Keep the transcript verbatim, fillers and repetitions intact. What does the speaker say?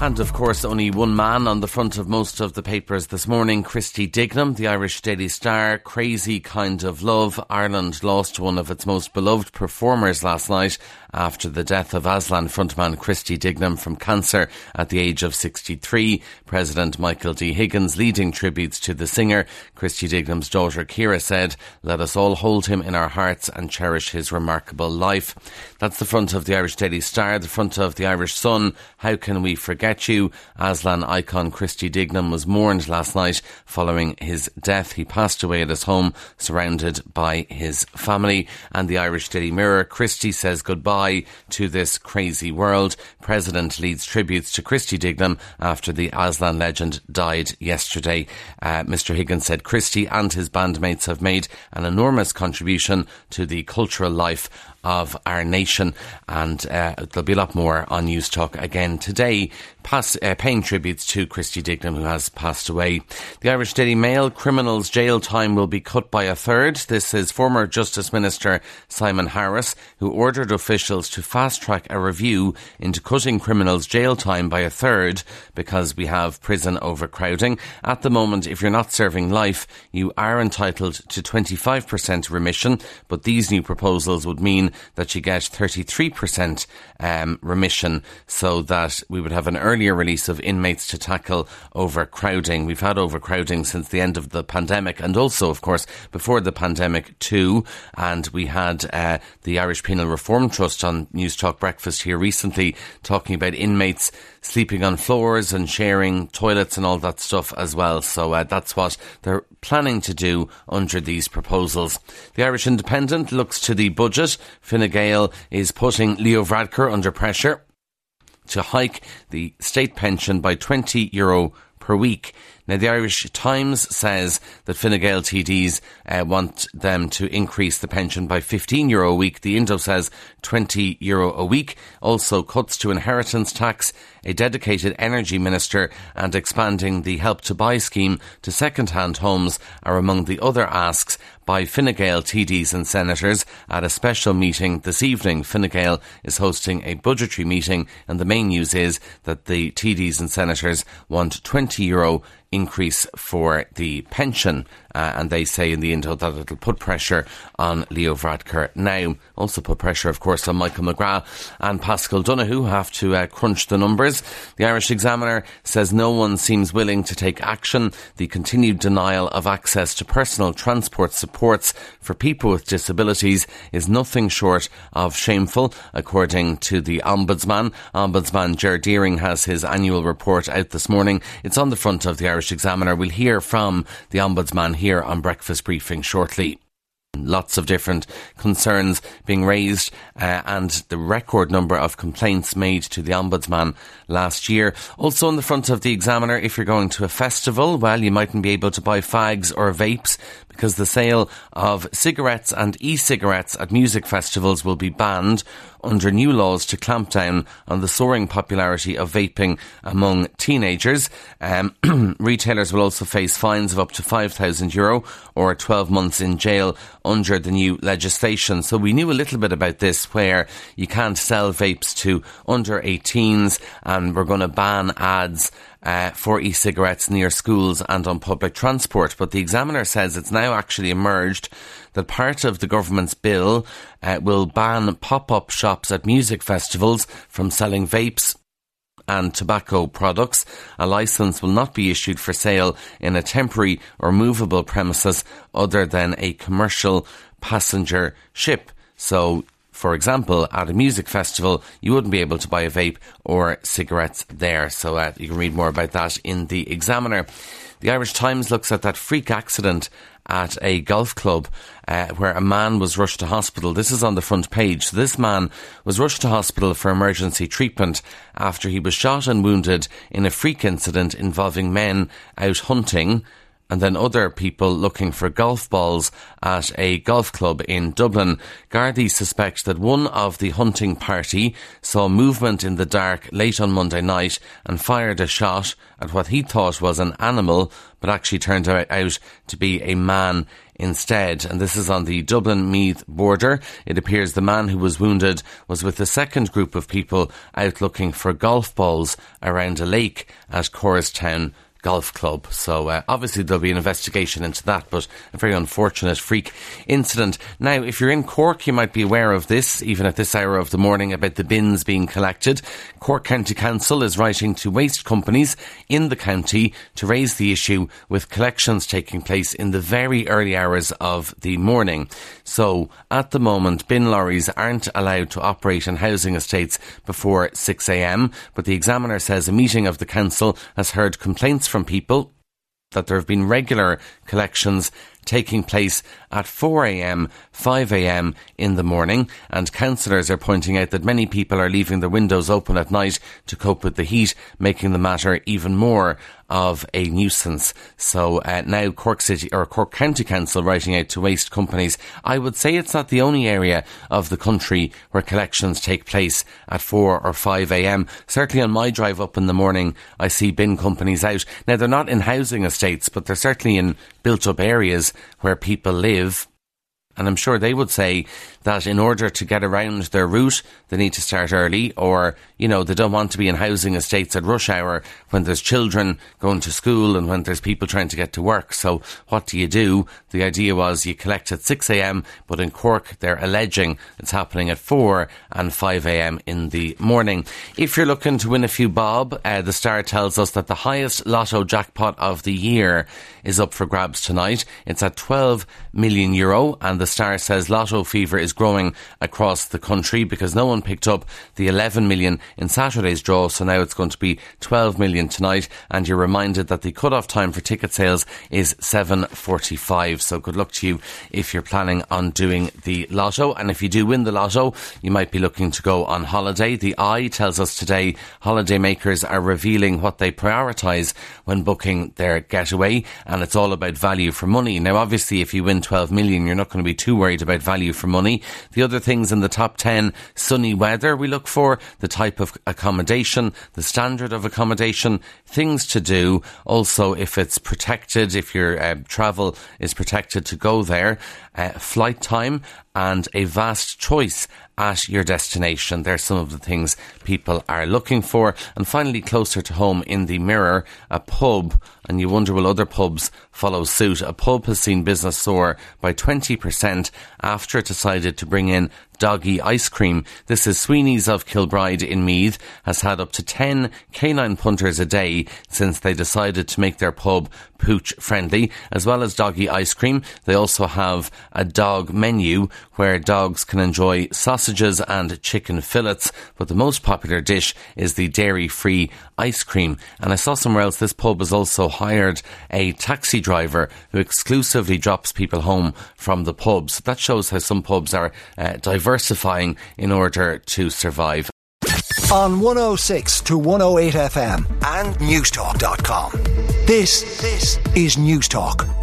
And of course, only one man on the front of most of the papers this morning, Christy Dignam, the Irish Daily Star. Crazy kind of love. Ireland lost one of its most beloved performers last night after the death of Aslan frontman Christy Dignam from cancer at the age of sixty-three. President Michael D. Higgins leading tributes to the singer. Christy Dignam's daughter Kira said, "Let us all hold him in our hearts and cherish his remarkable life." That's the front of the Irish Daily Star. The front of the Irish Sun. How can we forget you? Aslan icon Christy Dignam was mourned last night following his death. He passed away at his home, surrounded by his family. And the Irish Daily Mirror, Christy says goodbye to this crazy world. President leads tributes to Christy Dignam after the Aslan legend died yesterday. Uh, Mister Higgins said Christy and his bandmates have made an enormous contribution to the cultural life of our nation, and uh, there'll be a lot more on News Talk again today, pass, uh, paying tributes to Christy Dignam, who has passed away. The Irish Daily Mail, criminals' jail time will be cut by a third. This is former Justice Minister Simon Harris, who ordered officials to fast-track a review into cutting criminals' jail time by a third because we have prison overcrowding. At the moment, if you're not serving life, you are entitled to twenty-five percent remission, but these new proposals would mean that you get thirty-three percent um, remission, so that we would have an earlier release of inmates to tackle overcrowding. We've had overcrowding since the end of the pandemic, and also, of course, before the pandemic too. And we had uh, the Irish Penal Reform Trust on News Talk Breakfast here recently talking about inmates sleeping on floors and sharing toilets and all that stuff as well. So uh, that's what they're planning to do under these proposals. The Irish Independent looks to the budget. Fine Gael is putting Leo Varadkar under pressure to hike the state pension by twenty euro per week. Now, the Irish Times says that Fine Gael T Ds uh, want them to increase the pension by fifteen euro a week. The Indo says twenty euro a week. Also, cuts to inheritance tax, a dedicated energy minister, and expanding the Help to Buy scheme to second-hand homes are among the other asks by Fine Gael T Ds and senators at a special meeting this evening. Fine Gael is hosting a budgetary meeting, and the main news is that the T Ds and senators want twenty euro increase for the pension, uh, and they say in the Indo that it'll put pressure on Leo Varadkar now. Also put pressure, of course, on Michael McGrath and Pascal Donoghue, who have to uh, crunch the numbers. The Irish Examiner says no one seems willing to take action. The continued denial of access to personal transport supports for people with disabilities is nothing short of shameful, according to the Ombudsman. Ombudsman Ger Deering has his annual report out this morning. It's on the front of the Irish Examiner. We'll hear from the Ombudsman here on Breakfast Briefing shortly. Lots of different concerns being raised, uh, and the record number of complaints made to the Ombudsman last year. Also on the front of the Examiner, if you're going to a festival, well, you mightn't be able to buy fags or vapes because the sale of cigarettes and e-cigarettes at music festivals will be banned under new laws to clamp down on the soaring popularity of vaping among teenagers. Um, retailers will also face fines of up to five thousand euro or twelve months in jail under the new legislation. So we knew a little bit about this, where you can't sell vapes to under eighteens, and we're going to ban ads Uh, for e-cigarettes near schools and on public transport. But the Examiner says it's now actually emerged that part of the government's bill uh, will ban pop-up shops at music festivals from selling vapes and tobacco products. A licence will not be issued for sale in a temporary or movable premises other than a commercial passenger ship. So, for example, at a music festival, you wouldn't be able to buy a vape or cigarettes there. So uh, you can read more about that in the Examiner. The Irish Times looks at that freak accident at a golf club uh, where a man was rushed to hospital. This is on the front page. So this man was rushed to hospital for emergency treatment after he was shot and wounded in a freak incident involving men out hunting and then other people looking for golf balls at a golf club in Dublin. Gardaí suspect that one of the hunting party saw movement in the dark late on Monday night and fired a shot at what he thought was an animal, but actually turned out to be a man instead. And this is on the Dublin-Meath border. It appears the man who was wounded was with the second group of people out looking for golf balls around a lake at Corustown Golf Club. So uh, obviously there'll be an investigation into that, but a very unfortunate freak incident. Now, if you're in Cork, you might be aware of this, even at this hour of the morning, about the bins being collected. Cork County Council is writing to waste companies in the county to raise the issue with collections taking place in the very early hours of the morning. So at the moment, bin lorries aren't allowed to operate in housing estates before six a.m, but the Examiner says a meeting of the council has heard complaints from people that there have been regular collections taking place at four a.m, five a.m. in the morning, and councillors are pointing out that many people are leaving their windows open at night to cope with the heat, making the matter even more of a nuisance. So uh, now Cork City or Cork County Council writing out to waste companies. I would say it's not the only area of the country where collections take place at four or five a.m. Certainly on my drive up in the morning, I see bin companies out. Now, they're not in housing estates, but they're certainly in built-up areas where people live. And I'm sure they would say that in order to get around their route, they need to start early, or, you know, they don't want to be in housing estates at rush hour when there's children going to school and when there's people trying to get to work. So what do you do? The idea was you collect at six a.m, but in Cork, they're alleging it's happening at four and five a.m. in the morning. If you're looking to win a few bob, uh, the Star tells us that the highest lotto jackpot of the year is up for grabs tonight. It's at twelve million euro, and the Star says lotto fever is growing across the country because no one picked up the eleven million in Saturday's draw, so now it's going to be twelve million tonight, and you're reminded that the cut-off time for ticket sales is seven forty-five, so good luck to you if you're planning on doing the lotto. And if you do win the lotto, you might be looking to go on holiday. The Eye tells us today holiday makers are revealing what they prioritise when booking their getaway, and it's all about value for money. Now, obviously, if you win twelve million, you're not going to be too worried about value for money. The other things in the top ten, sunny weather we look for, the type of accommodation, the standard of accommodation, things to do. Also, if it's protected, if your uh, travel is protected to go there, uh, flight time, and a vast choice at your destination. There's some of the things people are looking for. And finally, closer to home in the Mirror, a pub, and you wonder will other pubs follow suit. A pub has seen business soar by twenty percent after it decided to bring in doggy ice cream. This is Sweeney's of Kilbride in Meath, has had up to ten canine punters a day since they decided to make their pub pooch friendly. As well as doggy ice cream, they also have a dog menu where dogs can enjoy sausages and chicken fillets, but the most popular dish is the dairy-free ice cream. And I saw somewhere else this pub has also hired a taxi driver who exclusively drops people home from the pub. So that shows how some pubs are uh, diverse diversifying in order to survive. On one oh six to one oh eight F M and newstalk dot com. This, this is Newstalk.